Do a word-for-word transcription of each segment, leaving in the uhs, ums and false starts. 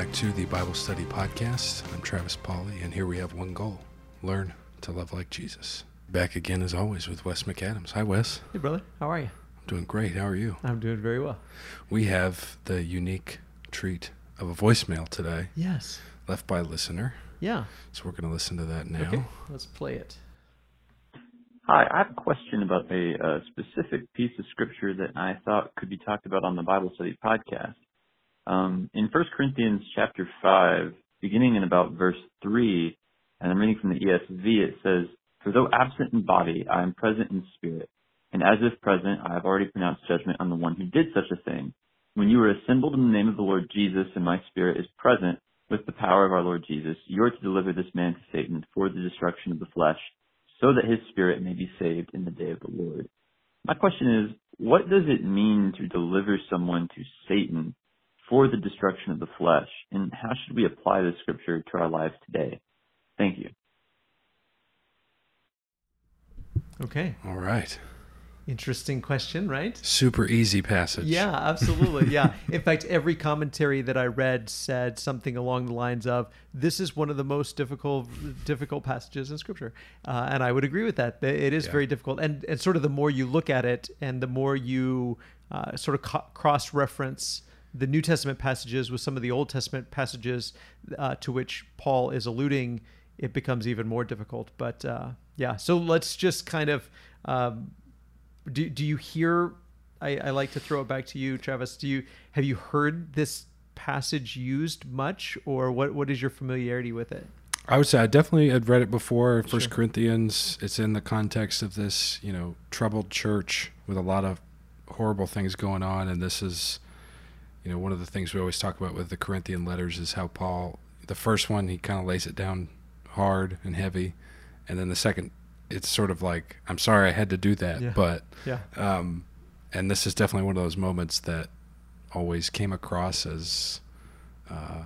back to the Bible Study Podcast. I'm Travis Pauley, and here we have one goal: learn to love like Jesus. Back again, as always, with Wes McAdams. Hi, Wes. Hey, brother. How are you? I'm doing great. How are you? I'm doing very well. We have the unique treat of a voicemail today. Yes. Left by a listener. Yeah. So we're going to listen to that now. Okay. Let's play it. Hi, I have a question about a uh, specific piece of scripture that I thought could be talked about on the Bible Study Podcast. Um, in First Corinthians chapter five, beginning in about verse three, and I'm reading from the E S V, it says, "For though absent in body, I am present in spirit. And as if present, I have already pronounced judgment on the one who did such a thing. When you are assembled in the name of the Lord Jesus, and my spirit is present with the power of our Lord Jesus, you are to deliver this man to Satan for the destruction of the flesh, so that his spirit may be saved in the day of the Lord." My question is, what does it mean to deliver someone to Satan for the destruction of the flesh? And how should we apply this scripture to our lives today? Thank you. Okay. All right. Interesting question, right? Super easy passage. Yeah, absolutely. Yeah. In fact, every commentary that I read said something along the lines of, this is one of the most difficult difficult passages in Scripture. Uh, and I would agree with that. It is yeah. very difficult. And, and sort of the more you look at it and the more you uh, sort of co- cross-reference the New Testament passages with some of the Old Testament passages uh, to which Paul is alluding, it becomes even more difficult. But uh, yeah, so let's just kind of... Um, Do do you hear, I, I like to throw it back to you, Travis, do you, have you heard this passage used much, or what, what is your familiarity with it? I would say I definitely had read it before. First sure. Corinthians, it's in the context of this, you know, troubled church with a lot of horrible things going on. And this is, you know, one of the things we always talk about with the Corinthian letters is how Paul, the first one, he kind of lays it down hard and heavy. And then the second, it's sort of like, I'm sorry I had to do that, yeah. but, yeah. um, and this is definitely one of those moments that always came across as, uh,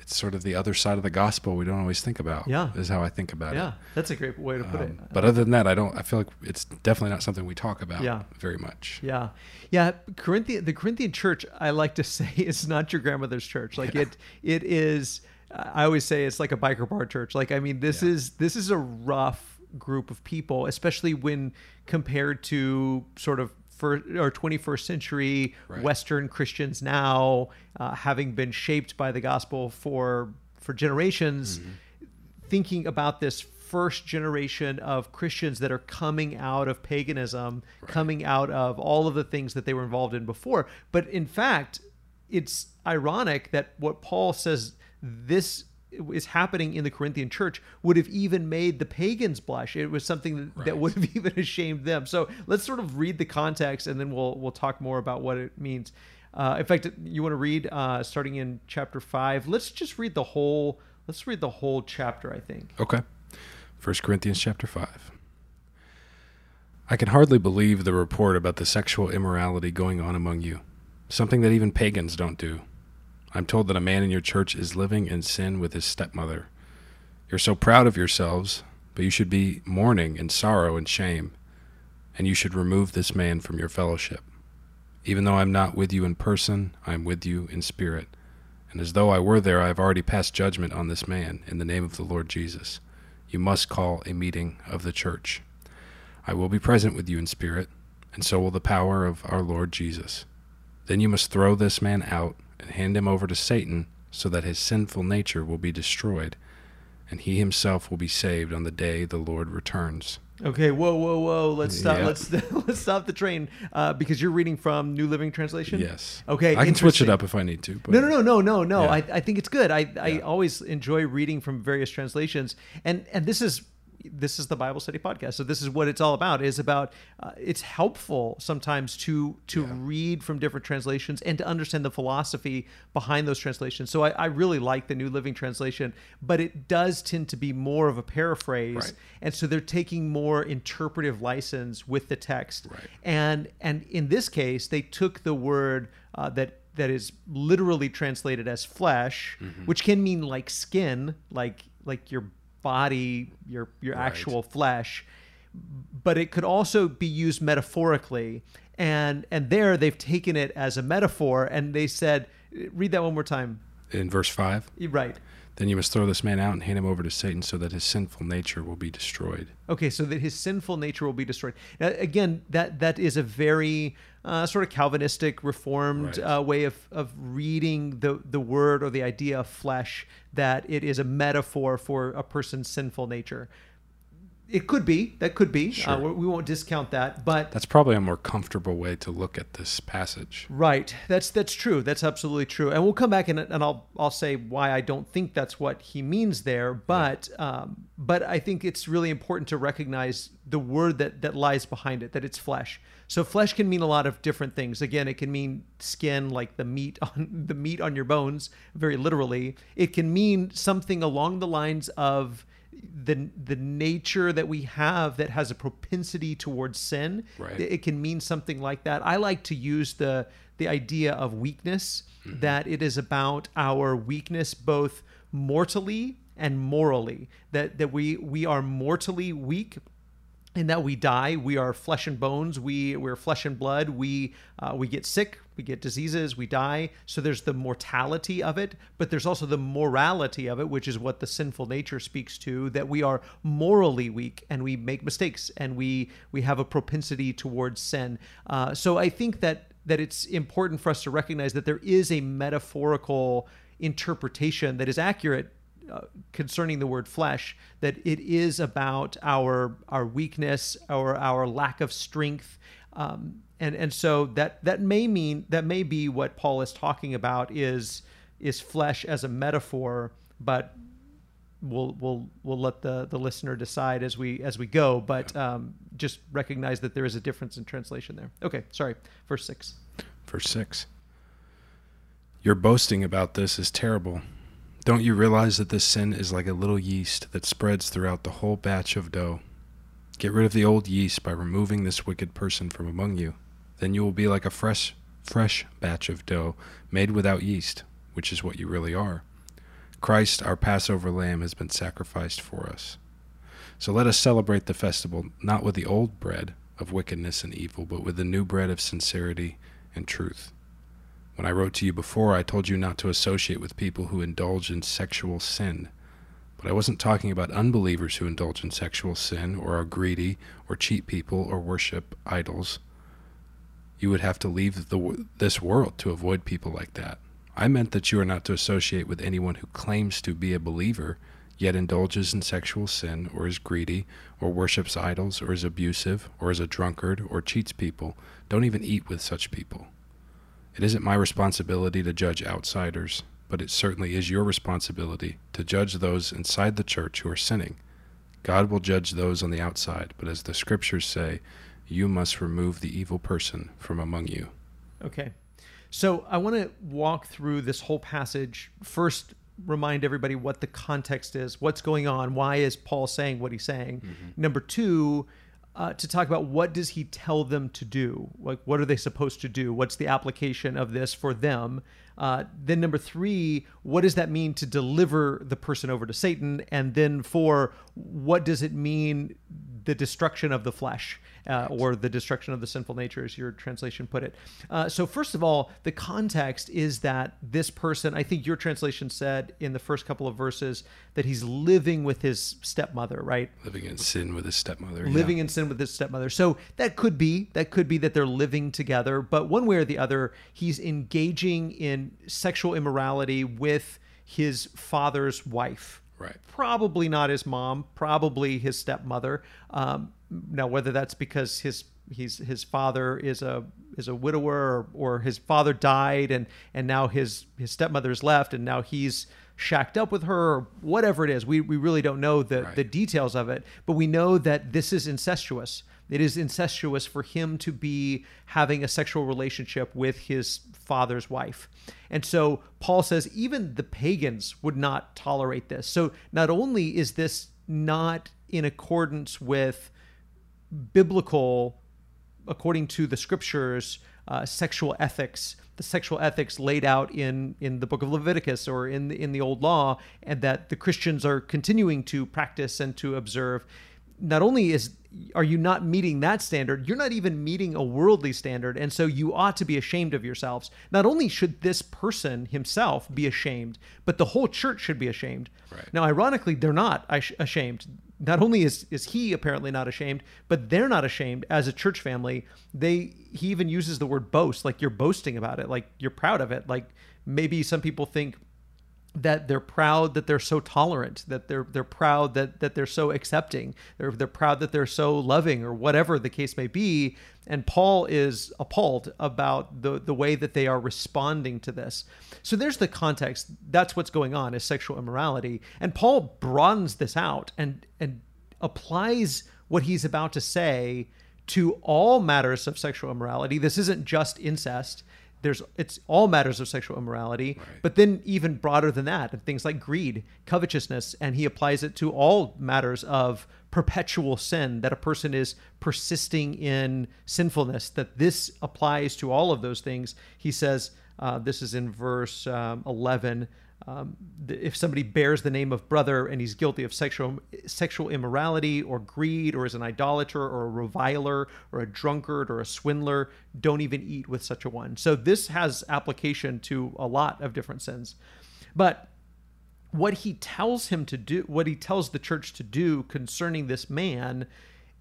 it's sort of the other side of the gospel we don't always think about, yeah. is how I think about yeah. it. Yeah, that's a great way to put um, it. But other than that, I don't, I feel like it's definitely not something we talk about yeah. very much. Yeah. Yeah. Corinthian, the Corinthian church, I like to say, is not your grandmother's church. Like yeah. it, it is, I always say it's like a biker bar church. Like, I mean, this yeah. is, this is a rough group of people, especially when compared to sort of first or twenty-first century right. Western Christians now, uh, having been shaped by the gospel for for generations, mm-hmm. thinking about this first generation of Christians that are coming out of paganism, right. coming out of all of the things that they were involved in before. But in fact, it's ironic that what Paul says this is happening in the Corinthian church would have even made the pagans blush. It was something that, right. that would have even ashamed them. So let's sort of read the context, and then we'll we'll talk more about what it means. Uh, in fact, you want to read uh, starting in chapter five. Let's just read the whole. Let's read the whole chapter, I think. Okay. First Corinthians chapter five. "I can hardly believe the report about the sexual immorality going on among you, something that even pagans don't do. I'm told that a man in your church is living in sin with his stepmother. You're so proud of yourselves, but you should be mourning in sorrow and shame, and you should remove this man from your fellowship. Even though I'm not with you in person, I'm with you in spirit. And as though I were there, I have already passed judgment on this man in the name of the Lord Jesus. You must call a meeting of the church. I will be present with you in spirit, and so will the power of our Lord Jesus. Then you must throw this man out and hand him over to Satan, so that his sinful nature will be destroyed, and he himself will be saved on the day the Lord returns." Okay, whoa, whoa, whoa! Let's stop. Yeah. Let's let's stop the train uh, because you're reading from New Living Translation. Yes. Okay. I can switch it up if I need to. But no, no, no, no, no, no. Yeah. I I think it's good. I I yeah. always enjoy reading from various translations, and and this is. This is the Bible Study Podcast, so this is what it's all about. Is about uh, it's helpful sometimes to to yeah. read from different translations and to understand the philosophy behind those translations. So I, I really like the New Living Translation, but it does tend to be more of a paraphrase, right. and so they're taking more interpretive license with the text. Right. And and in this case, they took the word uh, that. that is literally translated as flesh, mm-hmm. which can mean like skin, like like your body, your your right. actual flesh, but it could also be used metaphorically, and and there they've taken it as a metaphor, and they said, read that one more time. in verse five? Right. Then you must throw this man out and hand him over to Satan so that his sinful nature will be destroyed. Okay, so that his sinful nature will be destroyed. Now, again, that that is a very uh, sort of Calvinistic, Reformed right. uh, way of, of reading the, the word or the idea of flesh, that it is a metaphor for a person's sinful nature. It could be. That could be. Sure. Uh, we won't discount that, but... That's probably a more comfortable way to look at this passage. Right. That's that's true. That's absolutely true. And we'll come back and, and I'll I'll say why I don't think that's what he means there, but right. um, but I think it's really important to recognize the word that, that lies behind it, that it's flesh. So flesh can mean a lot of different things. Again, it can mean skin, like the meat on the meat on your bones, very literally. It can mean something along the lines of... the the nature that we have that has a propensity towards sin. Right. It can mean something like that. I like to use the the idea of weakness, mm-hmm. that it is about our weakness both mortally and morally, that that we we are mortally weak in that we die. We are flesh and bones. We we're flesh and blood. We uh, we get sick. We get diseases, we die. So there's the mortality of it, but there's also the morality of it, which is what the sinful nature speaks to, that we are morally weak and we make mistakes and we we have a propensity towards sin. Uh, so I think that that it's important for us to recognize that there is a metaphorical interpretation that is accurate uh, concerning the word flesh, that it is about our our weakness or our lack of strength. Um, And and so that that may mean that may be what Paul is talking about is is flesh as a metaphor, but we'll we'll we'll let the, the listener decide as we as we go. But um, just recognize that there is a difference in translation there. Okay, sorry. Verse six. Verse six. Your boasting about this is terrible. Don't you realize that this sin is like a little yeast that spreads throughout the whole batch of dough? Get rid of the old yeast by removing this wicked person from among you. Then you will be like a fresh, fresh batch of dough made without yeast, which is what you really are. Christ, our Passover lamb, has been sacrificed for us. So let us celebrate the festival, not with the old bread of wickedness and evil, but with the new bread of sincerity and truth. When I wrote to you before, I told you not to associate with people who indulge in sexual sin. But I wasn't talking about unbelievers who indulge in sexual sin or are greedy or cheat people or worship idols. You would have to leave the, this world to avoid people like that. I meant that you are not to associate with anyone who claims to be a believer, yet indulges in sexual sin or is greedy or worships idols or is abusive or is a drunkard or cheats people. Don't even eat with such people. It isn't my responsibility to judge outsiders, but it certainly is your responsibility to judge those inside the church who are sinning. God will judge those on the outside, but as the scriptures say, you must remove the evil person from among you. Okay. So I want to walk through this whole passage. First, remind everybody what the context is, what's going on, why is Paul saying what he's saying? Mm-hmm. Number two, uh, to talk about what does he tell them to do? Like, what are they supposed to do? What's the application of this for them? Uh, then number three, what does that mean to deliver the person over to Satan? And then four, what does it mean the destruction of the flesh uh, or the destruction of the sinful nature, as your translation put it? Uh, so first of all, the context is that this person, I think your translation said in the first couple of verses that he's living with his stepmother, right? Living in sin with his stepmother. Living yeah. in sin with his stepmother. So that could be, that could be that they're living together, but one way or the other, he's engaging in sexual immorality with his father's wife. Right. Probably not his mom, probably his stepmother. Um, now, whether that's because his he's his father is a is a widower or, or his father died and and now his his stepmother's left and now he's shacked up with her or whatever it is. We we really don't know the, right. the details of it, but we know that this is incestuous. It is incestuous for him to be having a sexual relationship with his father's wife. And so Paul says even the pagans would not tolerate this. So not only is this not in accordance with biblical, according to the scriptures, uh, sexual ethics, the sexual ethics laid out in, in the book of Leviticus or in the, in the old law, and that the Christians are continuing to practice and to observe. Not only is are you not meeting that standard? You're not even meeting a worldly standard, and so you ought to be ashamed of yourselves. Not only should this person himself be ashamed, but the whole church should be ashamed. Right. Now, ironically, they're not ashamed. Not only is, is he apparently not ashamed, but they're not ashamed as a church family. They he even uses the word boast, like you're boasting about it, like you're proud of it. Like maybe some people think that they're proud that they're so tolerant, that they're they're proud that that they're so accepting, they're they're proud that they're so loving, or whatever the case may be. And Paul is appalled about the the way that they are responding to this. So there's the context. That's what's going on, is sexual immorality. And Paul broadens this out and and applies what he's about to say to all matters of sexual immorality. This isn't just incest. There's, it's all matters of sexual immorality, right. But then even broader than that, and things like greed, covetousness, and he applies it to all matters of perpetual sin, that a person is persisting in sinfulness, that this applies to all of those things. He says, uh, this is in verse um, eleven, um, if somebody bears the name of brother and he's guilty of sexual sexual immorality or greed, or is an idolater or a reviler or a drunkard or a swindler, don't even eat with such a one. So this has application to a lot of different sins. But what he tells him to do, what he tells the church to do concerning this man,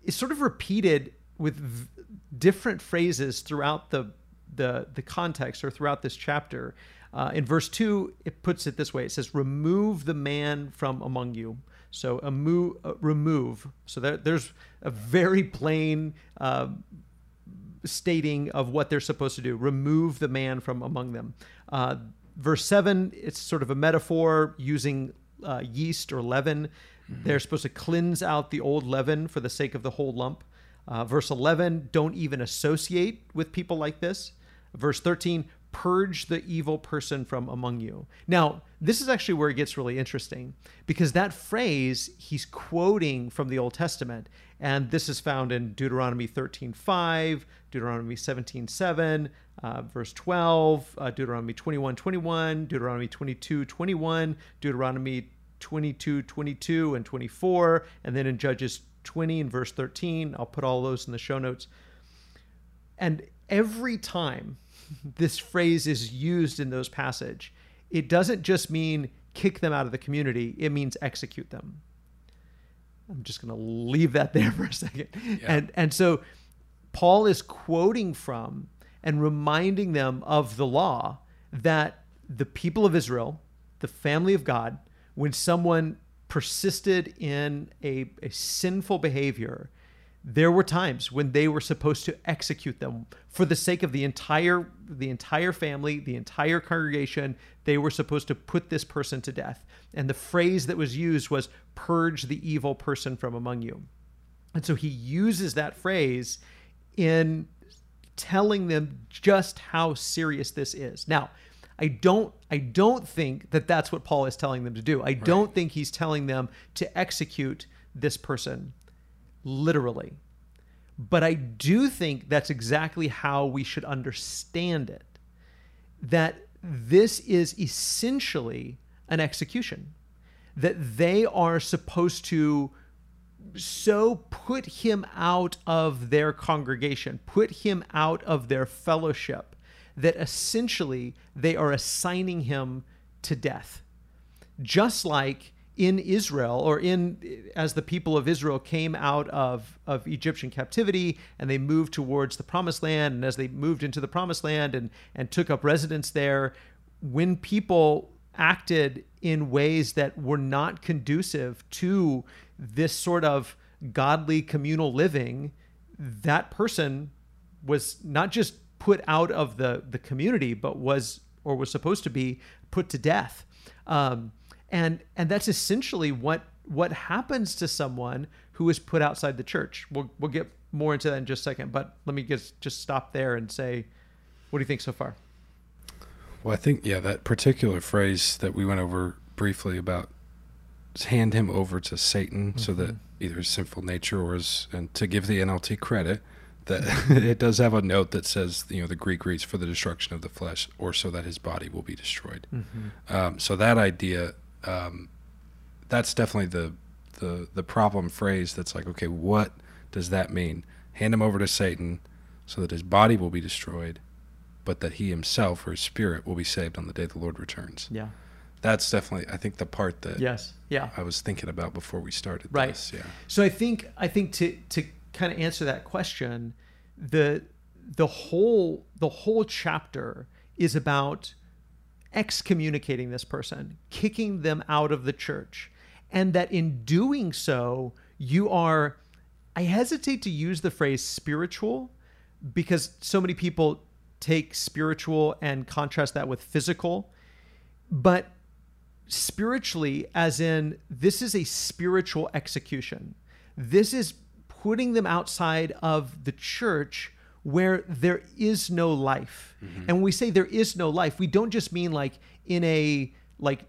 is sort of repeated with v- different phrases throughout the the the context, or throughout this chapter. Uh, in verse two, it puts it this way. It says, remove the man from among you. So a mo- uh, remove. So there, there's a very plain uh, stating of what they're supposed to do. Remove the man from among them. Uh, verse seven, it's sort of a metaphor using uh, yeast or leaven. Mm-hmm. They're supposed to cleanse out the old leaven for the sake of the whole lump. Uh, verse eleven, don't even associate with people like this. Verse thirteen, purge the evil person from among you. Now, this is actually where it gets really interesting, because that phrase he's quoting from the Old Testament, and this is found in Deuteronomy thirteen five, Deuteronomy seventeen seven, uh, verse twelve, uh, Deuteronomy twenty-one twenty-one, Deuteronomy twenty-two twenty-one, Deuteronomy twenty-two twenty-two and twenty-four, and then in Judges twenty and verse thirteen. I'll put all those in the show notes. And every time this phrase is used in those passages, it doesn't just mean kick them out of the community. It means execute them. I'm just going to leave that there for a second. Yeah. And and so Paul is quoting from and reminding them of the law, that the people of Israel, the family of God, when someone persisted in a, a sinful behavior, there were times when they were supposed to execute them for the sake of the entire the entire family, the entire congregation. They were supposed to put this person to death. And the phrase that was used was, purge the evil person from among you. And so he uses that phrase in telling them just how serious this is. Now, I don't I don't think that that's what Paul is telling them to do. I right. don't think he's telling them to execute this person literally. But I do think that's exactly how we should understand it, that this is essentially an execution, that they are supposed to so put him out of their congregation, put him out of their fellowship, that essentially they are assigning him to death. Just like in Israel, or in as the people of Israel came out of, of Egyptian captivity and they moved towards the Promised Land, and as they moved into the Promised Land and, and took up residence there, when people acted in ways that were not conducive to this sort of godly communal living, that person was not just put out of the, the community, but was, or was supposed to be, put to death. Um, And and that's essentially what what happens to someone who is put outside the church. We'll we'll get more into that in just a second, but let me just just stop there and say, what do you think so far? Well, I think, yeah, that particular phrase that we went over briefly about, hand him over to Satan, mm-hmm. so that either his sinful nature or his, and to give the N L T credit, that it does have a note that says, you know, the Greek reads, for the destruction of the flesh, or so that his body will be destroyed. Mm-hmm. Um, so that idea. Um, that's definitely the, the, the problem phrase. That's like, okay, what does that mean? Hand him over to Satan so that his body will be destroyed, but that he himself or his spirit will be saved on the day the Lord returns. Yeah. That's definitely, I think, the part that yes. yeah. I was thinking about before we started right. this. Yeah. So I think I think to to kind of answer that question, the the whole the whole chapter is about excommunicating this person, kicking them out of the church, and that in doing so, you are, I hesitate to use the phrase spiritual because so many people take spiritual and contrast that with physical, but spiritually, as in this is a spiritual execution. This is putting them outside of the church where there is no life. Mm-hmm. And when we say there is no life, we don't just mean like in a like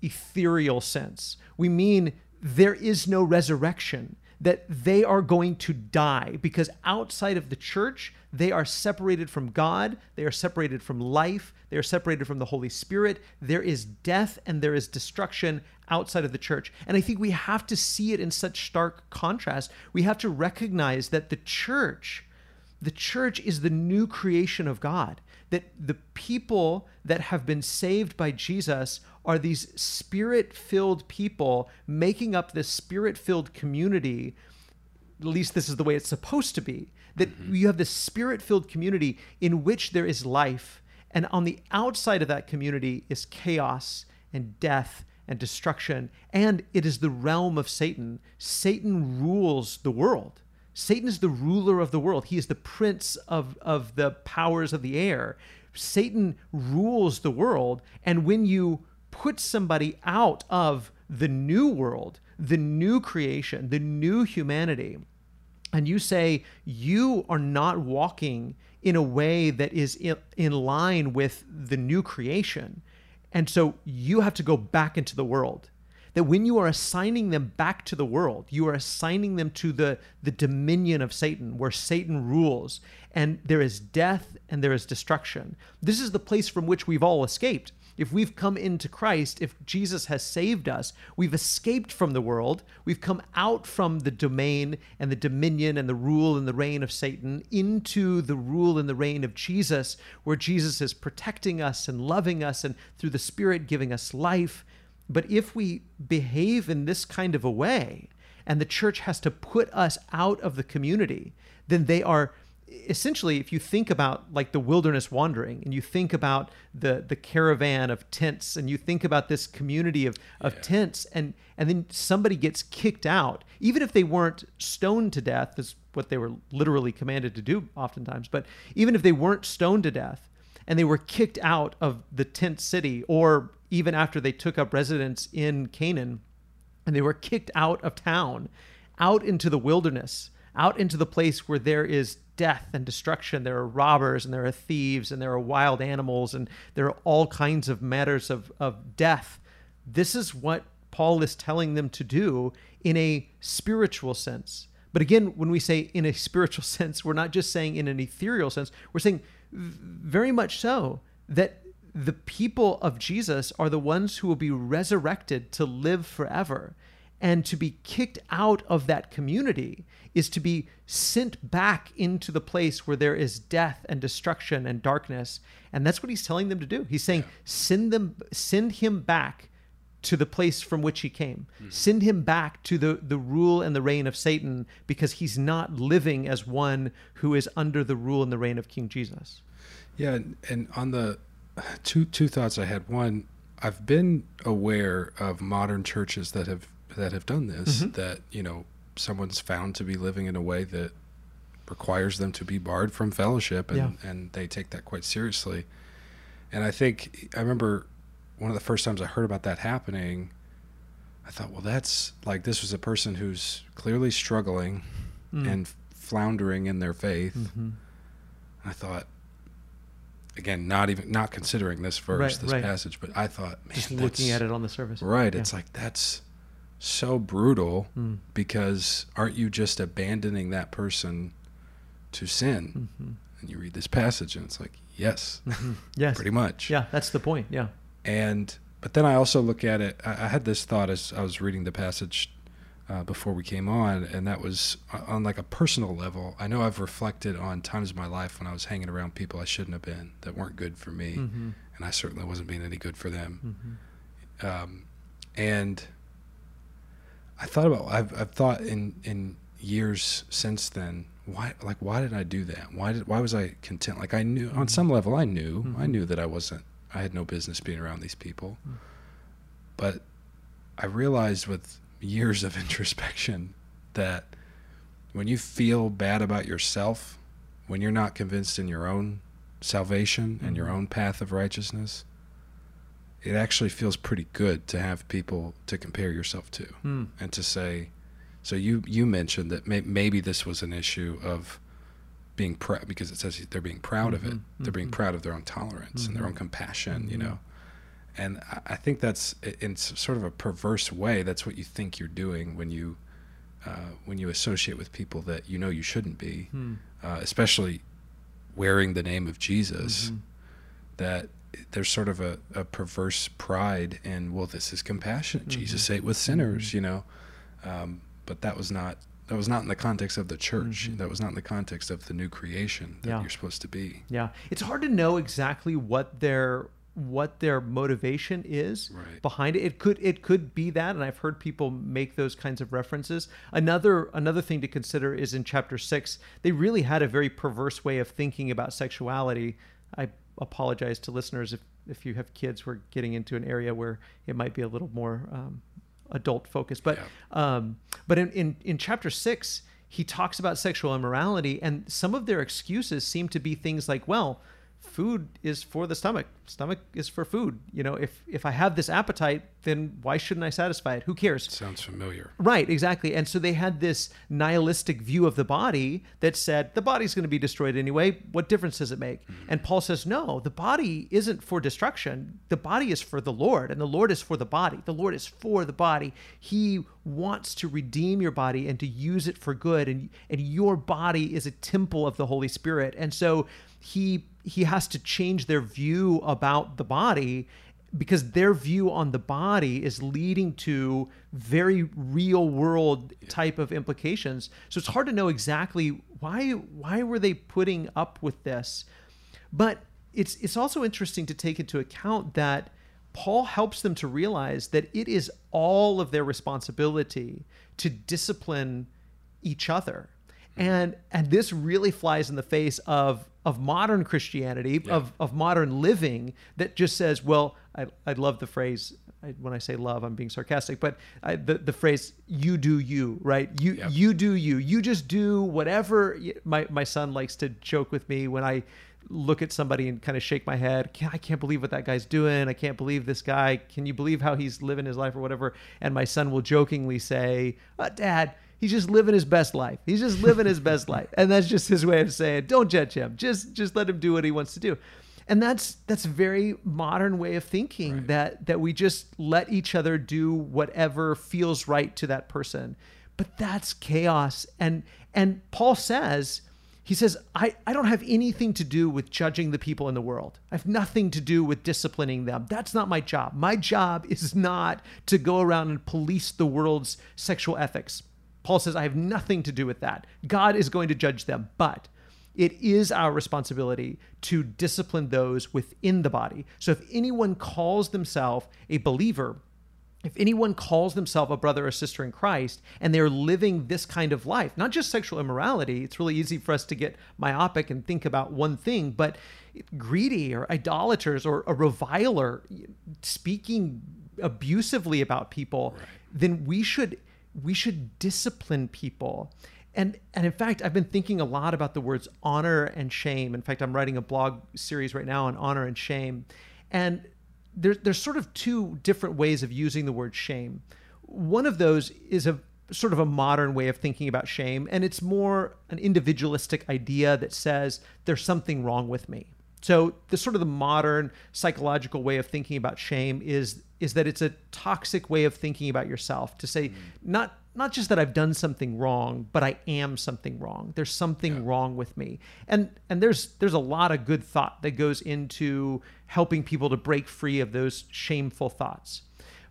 ethereal sense. We mean there is no resurrection, that they are going to die because outside of the church, they are separated from God. They are separated from life. They are separated from the Holy Spirit. There is death and there is destruction outside of the church. And I think we have to see it in such stark contrast. We have to recognize that the church, the church is the new creation of God, that the people that have been saved by Jesus are these spirit-filled people making up this spirit-filled community. At least this is the way it's supposed to be, that mm-hmm. you have this spirit-filled community in which there is life. And on the outside of that community is chaos and death and destruction. And it is the realm of Satan. Satan rules the world. Satan is the ruler of the world. He is the prince of, of the powers of the air. Satan rules the world. And when you put somebody out of the new world, the new creation, the new humanity, and you say you are not walking in a way that is in line with the new creation, and so you have to go back into the world, that when you are assigning them back to the world, you are assigning them to the, the dominion of Satan, where Satan rules, and there is death and there is destruction. This is the place from which we've all escaped. If we've come into Christ, if Jesus has saved us, we've escaped from the world. We've come out from the domain and the dominion and the rule and the reign of Satan into the rule and the reign of Jesus, where Jesus is protecting us and loving us and through the Spirit giving us life. But if we behave in this kind of a way, and the church has to put us out of the community, then they are essentially, if you think about like the wilderness wandering, and you think about the the caravan of tents, and you think about this community of, of yeah. tents, and, and then somebody gets kicked out, even if they weren't stoned to death, that's what they were literally commanded to do oftentimes, but even if they weren't stoned to death, and they were kicked out of the tent city, or even after they took up residence in Canaan, and they were kicked out of town, out into the wilderness, out into the place where there is death and destruction. There are robbers and there are thieves and there are wild animals and there are all kinds of matters of, of death. This is what Paul is telling them to do in a spiritual sense. But again, when we say in a spiritual sense, we're not just saying in an ethereal sense. We're saying very much so that the people of Jesus are the ones who will be resurrected to live forever. And to be kicked out of that community is to be sent back into the place where there is death and destruction and darkness. And that's what he's telling them to do. He's saying, yeah. send them, send him back to the place from which he came. Mm-hmm. Send him back to the, the rule and the reign of Satan, because he's not living as one who is under the rule and the reign of King Jesus. Yeah, and, and on the... Two two thoughts I had. One, I've been aware of modern churches that have that have done this, mm-hmm. that, you know, someone's found to be living in a way that requires them to be barred from fellowship, and, yeah. and they take that quite seriously. And I think, I remember one of the first times I heard about that happening, I thought, well, that's like, this was a person who's clearly struggling mm. and floundering in their faith. Mm-hmm. I thought, again, not even not considering this verse, right, this right. passage, but I thought, man, just looking at it on the surface, right? Yeah. It's like that's so brutal mm. because aren't you just abandoning that person to sin? Mm-hmm. And you read this passage, and it's like, yes, mm-hmm. yes, pretty much. Yeah, that's the point. Yeah. And but then I also look at it. I, I had this thought as I was reading the passage uh, before we came on, and that was on like a personal level. I know I've reflected on times in my life when I was hanging around people I shouldn't have been, that weren't good for me, mm-hmm. and I certainly wasn't being any good for them. Mm-hmm. Um, and I thought about, I've, I've thought in, in years since then, why, like, why did I do that? Why did, why was I content? Like I knew mm-hmm. on some level, I knew, mm-hmm. I knew that I wasn't, I had no business being around these people, mm-hmm. but I realized with years of introspection that when you feel bad about yourself, when you're not convinced in your own salvation mm-hmm. and your own path of righteousness, it actually feels pretty good to have people to compare yourself to mm. and to say, so you, you mentioned that may, maybe this was an issue of being proud, because it says they're being proud mm-hmm. of it. They're mm-hmm. being proud of their own tolerance mm-hmm. and their own compassion, mm-hmm. you know? And I think that's, in sort of a perverse way, that's what you think you're doing when you uh, when you associate with people that you know you shouldn't be, hmm. uh, especially wearing the name of Jesus, mm-hmm. that there's sort of a, a perverse pride in, well, this is compassionate. Mm-hmm. Jesus ate with sinners, mm-hmm. you know. Um, but that was not that was not in the context of the church. Mm-hmm. That was not in the context of the new creation that yeah. you're supposed to be. Yeah, it's hard to know exactly what their... what their motivation is right. behind it. It could it could be that, and I've heard people make those kinds of references. Another another thing to consider is in chapter six, they really had a very perverse way of thinking about sexuality. I apologize to listeners if, if you have kids. We're getting into an area where it might be a little more um, adult focused. But yeah. um, but in, in, in chapter six, he talks about sexual immorality, and some of their excuses seem to be things like, well, food is for the stomach. Stomach is for food. You know, if, if I have this appetite, then why shouldn't I satisfy it? Who cares? Sounds familiar. Right, exactly. And so they had this nihilistic view of the body that said, the body's going to be destroyed anyway. What difference does it make? Mm-hmm. And Paul says, no, the body isn't for destruction. The body is for the Lord, and the Lord is for the body. The Lord is for the body. He wants to redeem your body and to use it for good. And, and your body is a temple of the Holy Spirit. And so he... he has to change their view about the body, because their view on the body is leading to very real world type of implications. So it's hard to know exactly why, why were they putting up with this? But it's, it's also interesting to take into account that Paul helps them to realize that it is all of their responsibility to discipline each other. And and this really flies in the face of of modern Christianity, yeah. of of modern living, that just says, well, I I love the phrase, I, when I say love, I'm being sarcastic, but I, the the phrase, you do you, right? You yep. you do you, you just do whatever. My my son likes to joke with me when I look at somebody and kind of shake my head. I can't believe what that guy's doing. I can't believe this guy. Can you believe how he's living his life or whatever? And my son will jokingly say, oh, Dad, he's just living his best life. He's just living his best life. And that's just his way of saying, don't judge him. Just just let him do what he wants to do. And that's that's a very modern way of thinking, right. that that we just let each other do whatever feels right to that person. But that's chaos. And and Paul says, he says, I, I don't have anything to do with judging the people in the world. I have nothing to do with disciplining them. That's not my job. My job is not to go around and police the world's sexual ethics. Paul says, I have nothing to do with that. God is going to judge them, but it is our responsibility to discipline those within the body. So if anyone calls themselves a believer, if anyone calls themselves a brother or sister in Christ, and they're living this kind of life, not just sexual immorality, it's really easy for us to get myopic and think about one thing, but greedy or idolaters or a reviler, speaking abusively about people, right. then we should we should discipline people. And and in fact, I've been thinking a lot about the words honor and shame. In fact, I'm writing a blog series right now on honor and shame. And there, there's sort of two different ways of using the word shame. One of those is a sort of a modern way of thinking about shame. And it's more an individualistic idea that says there's something wrong with me. So the sort of the modern psychological way of thinking about shame is is that it's a toxic way of thinking about yourself, to say, mm. not not just that I've done something wrong, but I am something wrong. There's something yeah. wrong with me. And and there's there's a lot of good thought that goes into helping people to break free of those shameful thoughts.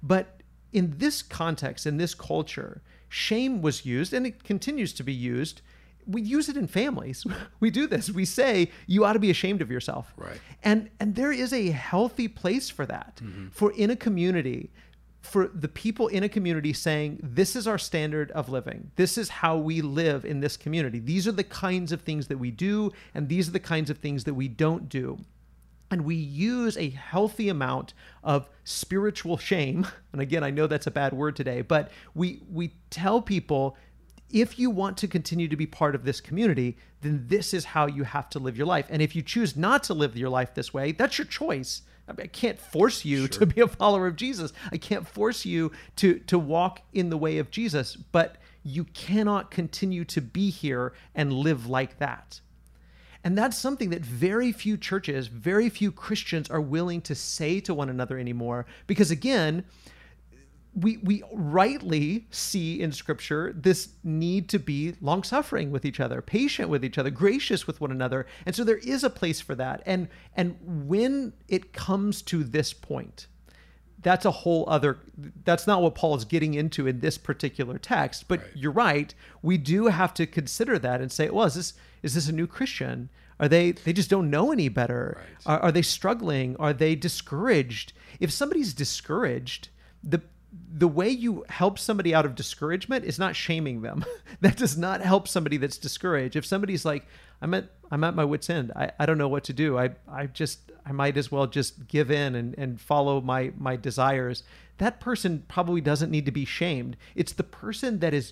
But in this context, in this culture, shame was used, and it continues to be used. We use it in families. We do this. We say, you ought to be ashamed of yourself. Right. And and there is a healthy place for that, mm-hmm. for in a community, for the people in a community saying, this is our standard of living. This is how we live in this community. These are the kinds of things that we do, and these are the kinds of things that we don't do. And we use a healthy amount of spiritual shame. And again, I know that's a bad word today, but we we tell people, if you want to continue to be part of this community, then this is how you have to live your life. And if you choose not to live your life this way, that's your choice. I mean, I can't force you Sure. to be a follower of Jesus. I can't force you to, to walk in the way of Jesus, but you cannot continue to be here and live like that. And that's something that very few churches, very few Christians are willing to say to one another anymore, because again, we we rightly see in Scripture this need to be long-suffering with each other, patient with each other, gracious with one another. And so there is a place for that. And and when it comes to this point, that's a whole other, that's not what Paul is getting into in this particular text, but right. you're right. We do have to consider that and say, well, is this, is this a new Christian? Are they, they just don't know any better? Right. Are, are they struggling? Are they discouraged? If somebody's discouraged, the, the way you help somebody out of discouragement is not shaming them. That does not help somebody that's discouraged. If somebody's like, I'm at, I'm at my wit's end. I, I don't know what to do. I, I just, I might as well just give in and, and follow my, my desires. That person probably doesn't need to be shamed. It's the person that is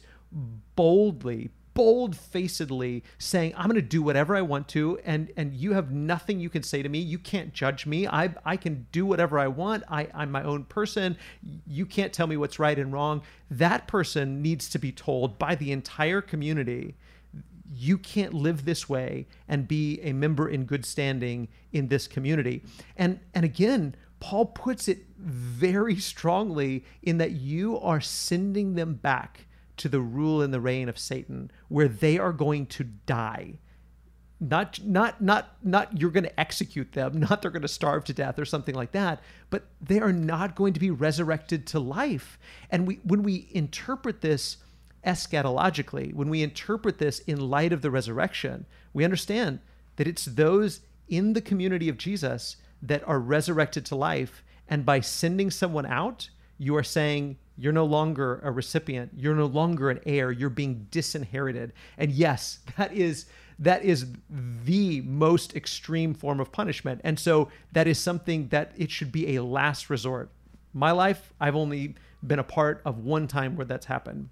boldly, bold-facedly saying, I'm going to do whatever I want to, and and you have nothing you can say to me. You can't judge me. I I can do whatever I want. I, I'm my own person. You can't tell me what's right and wrong. That person needs to be told by the entire community, you can't live this way and be a member in good standing in this community. And and again, Paul puts it very strongly in that you are sending them back to the rule and the reign of Satan, where they are going to die. Not, not, not, not you're going to execute them, not they're going to starve to death or something like that, but they are not going to be resurrected to life. And we, when we interpret this eschatologically, when we interpret this in light of the resurrection, we understand that it's those in the community of Jesus that are resurrected to life. And by sending someone out, you are saying, you're no longer a recipient. You're no longer an heir. You're being disinherited. And yes, that is that is the most extreme form of punishment. And so that is something that it should be a last resort. My life, I've only been a part of one time where that's happened.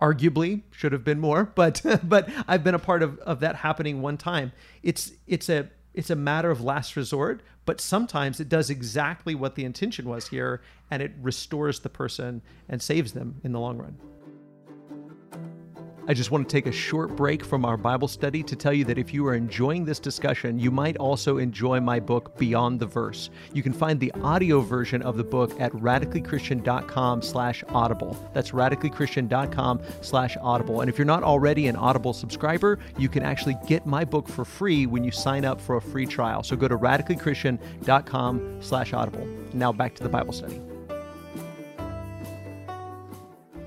Arguably, should have been more, but but I've been a part of, of that happening one time. It's it's a it's a matter of last resort, but sometimes it does exactly what the intention was here, and it restores the person and saves them in the long run. I just want to take a short break from our Bible study to tell you that if you are enjoying this discussion, you might also enjoy my book, Beyond the Verse. You can find the audio version of the book at radically christian dot com slash audible. That's radically christian dot com slash audible. And if you're not already an Audible subscriber, you can actually get my book for free when you sign up for a free trial. So go to radically christian dot com slash audible. Now back to the Bible study.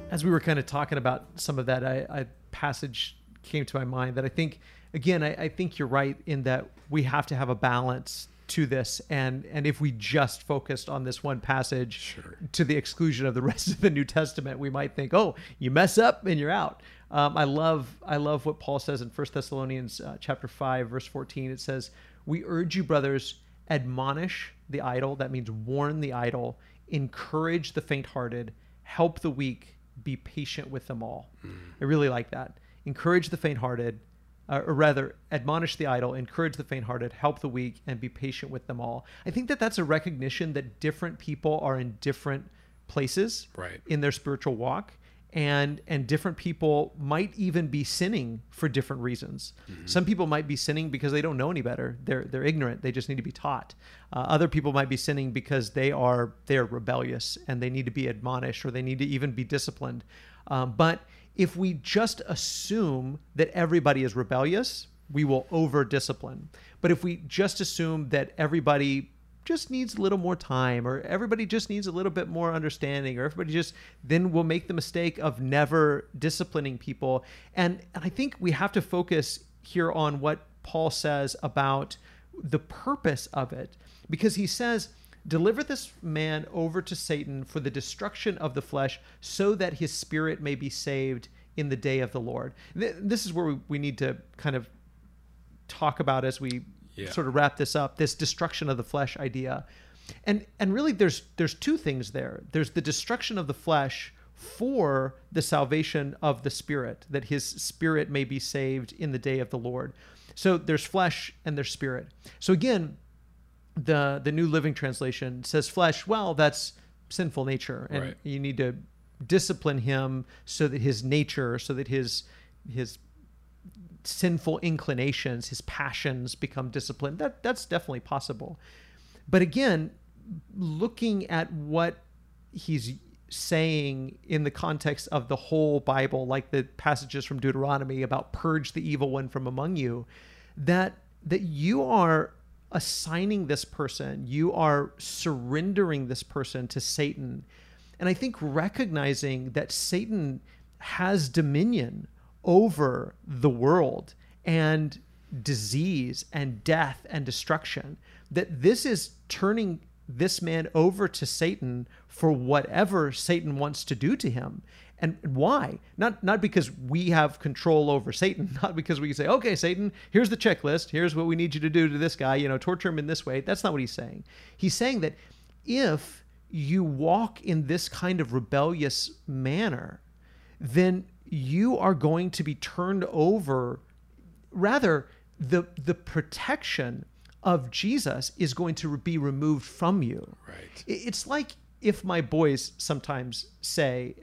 As we were kind of talking about some of that, I, I passage came to my mind that I think, again, I, I think you're right in that we have to have a balance to this. And and if we just focused on this one passage sure. to the exclusion of the rest of the New Testament, we might think, oh, you mess up and you're out. Um, I love I love what Paul says in First Thessalonians uh, chapter five, verse fourteen. It says, we urge you, brothers, admonish the idle. That means warn the idle, encourage the faint-hearted, help the weak, be patient with them all. Mm. I really like that. Encourage the faint-hearted, uh, or rather, admonish the idle, encourage the faint-hearted, help the weak, and be patient with them all. I think that that's a recognition that different people are in different places right. in their spiritual walk, and and different people might even be sinning for different reasons. Mm-hmm. Some people might be sinning because they don't know any better. They're they're ignorant. They just need to be taught. Uh, other people might be sinning because they are they're rebellious and they need to be admonished, or they need to even be disciplined. Um, but if we just assume that everybody is rebellious, we will over-discipline. But if we just assume that everybody just needs a little more time, or everybody just needs a little bit more understanding, or everybody just, then we'll make the mistake of never disciplining people. And, and I think we have to focus here on what Paul says about the purpose of it, because he says, deliver this man over to Satan for the destruction of the flesh, so that his spirit may be saved in the day of the Lord. This is where we need to kind of talk about as we yeah. sort of wrap this up, this destruction of the flesh idea. And and really there's there's two things there. There's the destruction of the flesh for the salvation of the spirit, that his spirit may be saved in the day of the Lord. So there's flesh and there's spirit. So again, the the New Living Translation says flesh, well, that's sinful nature, and right. you need to discipline him so that his nature, so that his his sinful inclinations, his passions become disciplined. That that's definitely possible. But again, looking at what he's saying in the context of the whole Bible, like the passages from Deuteronomy about purge the evil one from among you, that that you are assigning this person, you are surrendering this person to Satan. And I think recognizing that Satan has dominion over the world and disease and death and destruction, that this is turning this man over to Satan for whatever Satan wants to do to him. And why? Not not because we have control over Satan, not because we say, okay, Satan, here's the checklist, here's what we need you to do to this guy, you know, torture him in this way. That's not what he's saying. He's saying that if you walk in this kind of rebellious manner, then you are going to be turned over. Rather, the the protection of Jesus is going to be removed from you. Right. It's like if my boys sometimes say,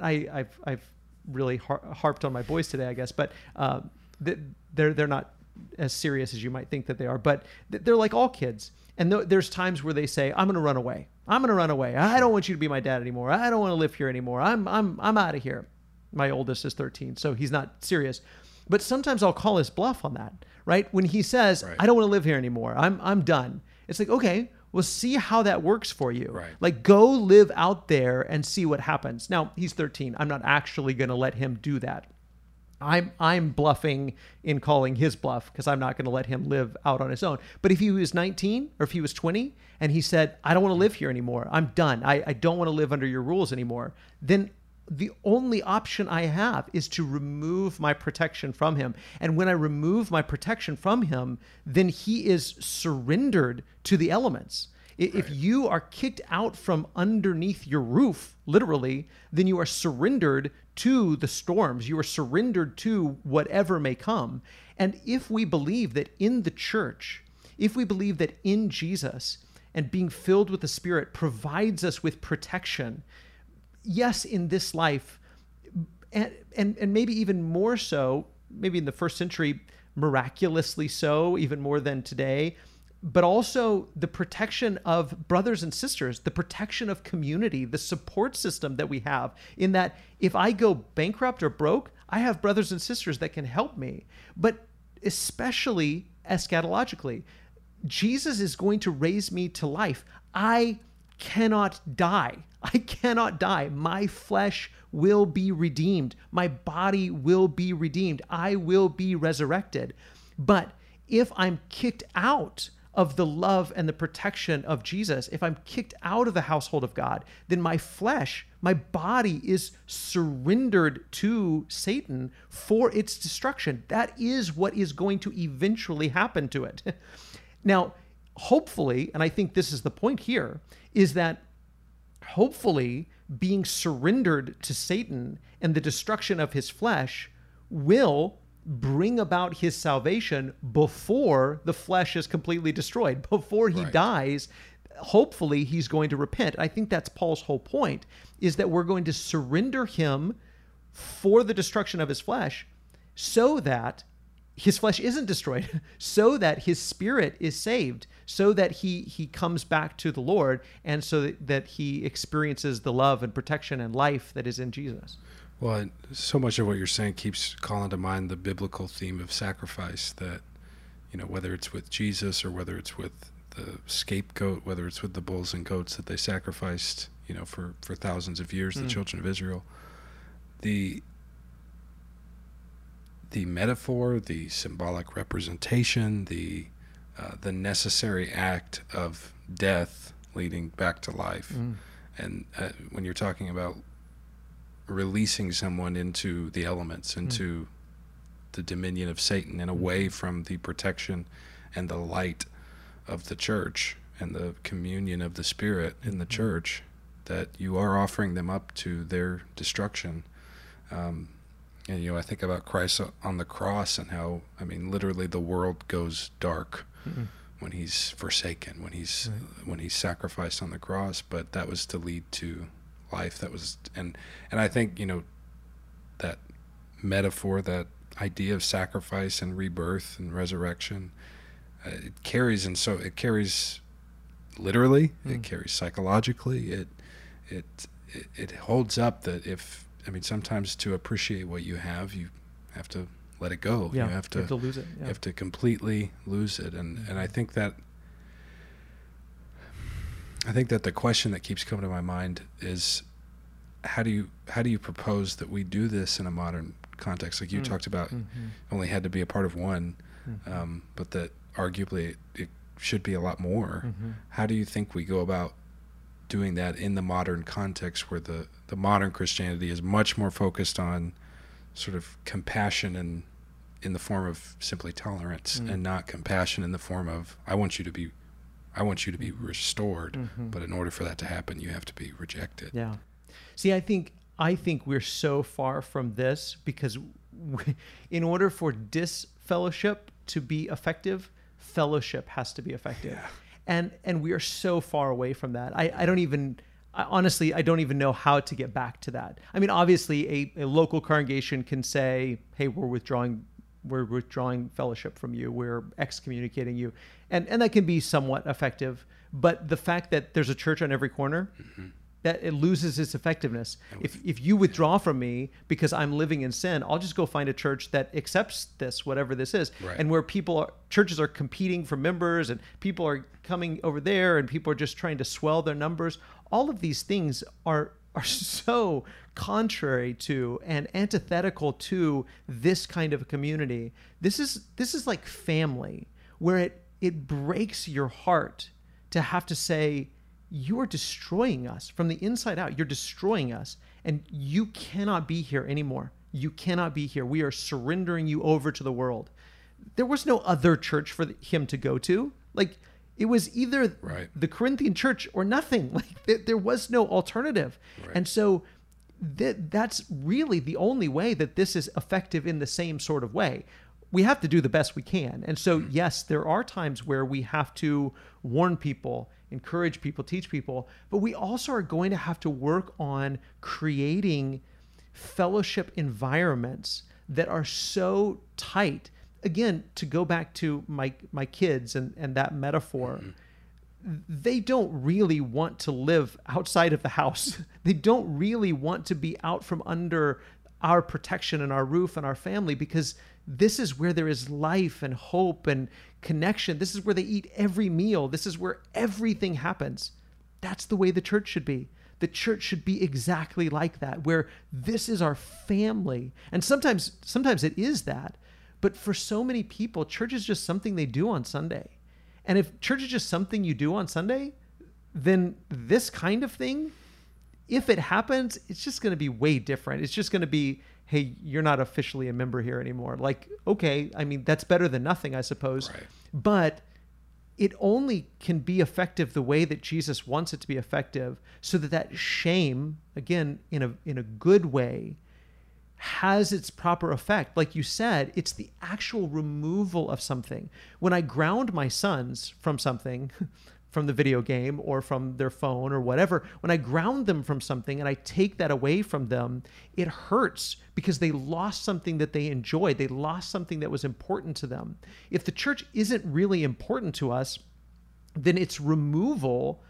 I, I've I've really har- harped on my boys today, I guess, but uh, they're they're not as serious as you might think that they are, but they're like all kids. And th- there's times where they say, I'm going to run away. I'm going to run away. I don't want you to be my dad anymore. I don't want to live here anymore. I'm I'm I'm out of here. My oldest is thirteen, so he's not serious. But sometimes I'll call his bluff on that, right? When he says, right. I don't want to live here anymore. I'm I'm done. It's like, okay, we'll see how that works for you. Right. Like, go live out there and see what happens. Now, he's thirteen. I'm not actually going to let him do that. I'm I'm bluffing in calling his bluff because I'm not going to let him live out on his own. But if he was nineteen or if he was twenty and he said, I don't want to live here anymore, I'm done, I, I don't want to live under your rules anymore, then the only option I have is to remove my protection from him. And when I remove my protection from him, then he is surrendered to the elements. If right. you are kicked out from underneath your roof, literally, then you are surrendered to the storms. You are surrendered to whatever may come. And if we believe that in the church, if we believe that in Jesus and being filled with the Spirit provides us with protection, yes, in this life, and and, and maybe even more so, maybe in the first century, miraculously so, even more than today, but also the protection of brothers and sisters, the protection of community, the support system that we have, in that if I go bankrupt or broke, I have brothers and sisters that can help me. But especially eschatologically, Jesus is going to raise me to life. I cannot die. I cannot die. My flesh will be redeemed. My body will be redeemed. I will be resurrected. But if I'm kicked out of the love and the protection of Jesus, if I'm kicked out of the household of God, then my flesh, my body is surrendered to Satan for its destruction. That is what is going to eventually happen to it. Now, hopefully, and I think this is the point here, is that hopefully being surrendered to Satan and the destruction of his flesh will bring about his salvation before the flesh is completely destroyed, before he right. dies. Hopefully he's going to repent. I think that's Paul's whole point, is that we're going to surrender him for the destruction of his flesh so that his flesh isn't destroyed, so that his spirit is saved, so that he he comes back to the Lord, and so that, that he experiences the love and protection and life that is in Jesus. Well, so much of what you're saying keeps calling to mind the biblical theme of sacrifice, that, you know, whether it's with Jesus or whether it's with the scapegoat, whether it's with the bulls and goats that they sacrificed, you know, for, for thousands of years, mm. the children of Israel, the the metaphor, the symbolic representation, the uh, the necessary act of death leading back to life. Mm. And uh, when you're talking about releasing someone into the elements, into mm. the dominion of Satan and away from the protection and the light of the church and the communion of the Spirit in the church, that you are offering them up to their destruction. Um, and, you know, I think about Christ on the cross and how, I mean, literally the world goes dark mm-hmm. when he's forsaken, when he's, right. when he's sacrificed on the cross, but that was to lead to life. That was, and, and I think, you know, that metaphor, that idea of sacrifice and rebirth and resurrection, uh, it carries, and so it carries literally, mm. it carries psychologically, it, it, it, it holds up that if, I mean, sometimes to appreciate what you have, you have to let it go. Yeah, you have to, you have to lose it. Yeah. You have to completely lose it. And, mm-hmm. and I think that, I think that the question that keeps coming to my mind is, how do you, how do you propose that we do this in a modern context? Like you mm-hmm. talked about, mm-hmm. only had to be a part of one, mm-hmm. um, but that arguably it should be a lot more. Mm-hmm. How do you think we go about doing that in the modern context, where the, the modern Christianity is much more focused on sort of compassion and in the form of simply tolerance, mm. and not compassion in the form of, I want you to be, I want you to be restored, mm-hmm. but in order for that to happen, you have to be rejected. Yeah. See, I think, I think we're so far from this because we, in order for disfellowship to be effective, fellowship has to be effective. Yeah. And and we are so far away from that. I, I don't even, I, honestly, I don't even know how to get back to that. I mean, obviously, a, a local congregation can say, hey, we're withdrawing, we're withdrawing fellowship from you. We're excommunicating you. And, and that can be somewhat effective. But the fact that there's a church on every corner, mm-hmm. that it loses its effectiveness. If, if you withdraw from me because I'm living in sin, I'll just go find a church that accepts this, whatever this is. Right. And where people are, churches are competing for members, and people are coming over there, and people are just trying to swell their numbers. All of these things are, are so contrary to and antithetical to this kind of community. This is, this is like family, where it, it breaks your heart to have to say, you are destroying us from the inside out. You're destroying us, and you cannot be here anymore. You cannot be here. We are surrendering you over to the world. There was no other church for him to go to. Like, it was either right. the Corinthian church or nothing. Like, th- there was no alternative. Right. And so th- that's really the only way that this is effective in the same sort of way. We have to do the best we can. And so, mm-hmm. yes, there are times where we have to warn people, encourage people, teach people, but we also are going to have to work on creating fellowship environments that are so tight. Again, to go back to my my kids and, and that metaphor, mm-hmm. they don't really want to live outside of the house. They don't really want to be out from under our protection and our roof and our family, because this is where there is life and hope and connection. This is where they eat every meal. This is where everything happens. That's the way the church should be. The church should be exactly like that, where this is our family. And sometimes, sometimes it is that, but for so many people, church is just something they do on Sunday. And if church is just something you do on Sunday, then this kind of thing, if it happens, it's just going to be way different. It's just going to be, hey, you're not officially a member here anymore. Like, okay, I mean, that's better than nothing, I suppose. Right. But it only can be effective the way that Jesus wants it to be effective, so that that shame, again, in a in a good way, has its proper effect. Like you said, it's the actual removal of something. When I ground my sons from something, from the video game or from their phone or whatever, when I ground them from something and I take that away from them, it hurts because they lost something that they enjoyed. They lost something that was important to them. If the church isn't really important to us, then its removal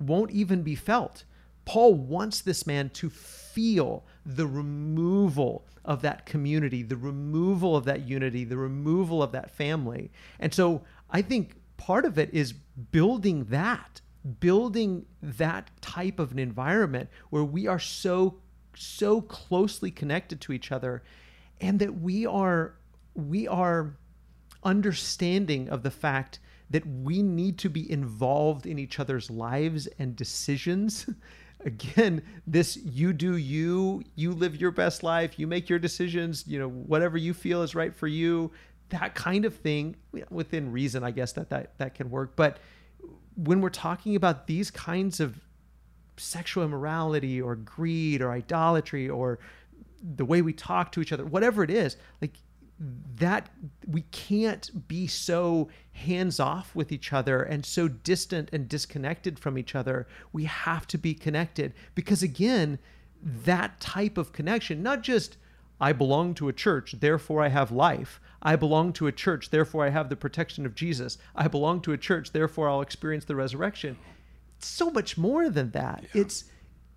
won't even be felt. Paul wants this man to feel the removal of that community, the removal of that unity, the removal of that family. And so I think part of it is building that, building that type of an environment where we are so, so closely connected to each other, and that we are, we are understanding of the fact that we need to be involved in each other's lives and decisions. Again, this you do you, you live your best life, you make your decisions, you know, whatever you feel is right for you, that kind of thing, within reason, I guess that, that, that can work. But when we're talking about these kinds of sexual immorality or greed or idolatry or the way we talk to each other, whatever it is, like that, we can't be so hands off with each other and so distant and disconnected from each other. We have to be connected, because again, that type of connection, not just I belong to a church, therefore I have life. I belong to a church, therefore I have the protection of Jesus. I belong to a church, therefore I'll experience the resurrection. It's so much more than that. Yeah. It's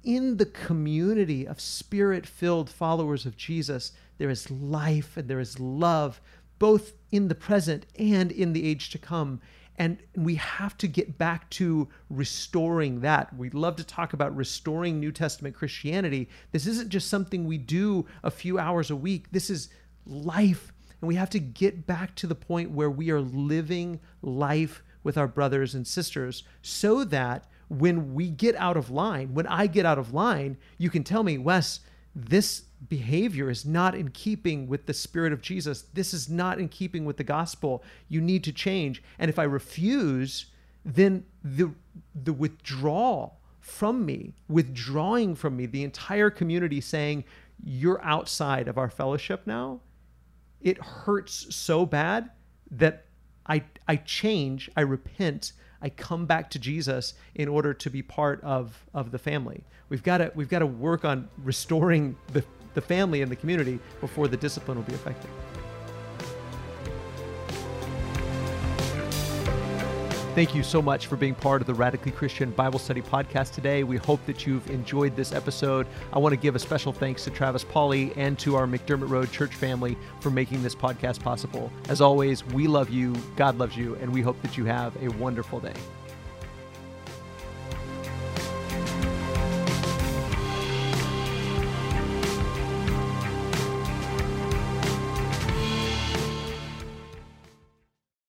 in the community of spirit-filled followers of Jesus, there is life and there is love, both in the present and in the age to come. And we have to get back to restoring that. We love to talk about restoring New Testament Christianity. This isn't just something we do a few hours a week. This is life. And we have to get back to the point where we are living life with our brothers and sisters, so that when we get out of line, when I get out of line, you can tell me, Wes, this behavior is not in keeping with the Spirit of Jesus. This is not in keeping with the gospel. You need to change. And if I refuse, then the, the withdrawal from me, withdrawing from me, the entire community saying, you're outside of our fellowship now, it hurts so bad that I, I change, I repent, I come back to Jesus in order to be part of, of the family. We've got to we've got to work on restoring the, the family and the community before the discipline will be effective. Thank you so much for being part of the Radically Christian Bible Study Podcast today. We hope that you've enjoyed this episode. I want to give a special thanks to Travis Pauley and to our McDermott Road Church family for making this podcast possible. As always, we love you, God loves you, and we hope that you have a wonderful day.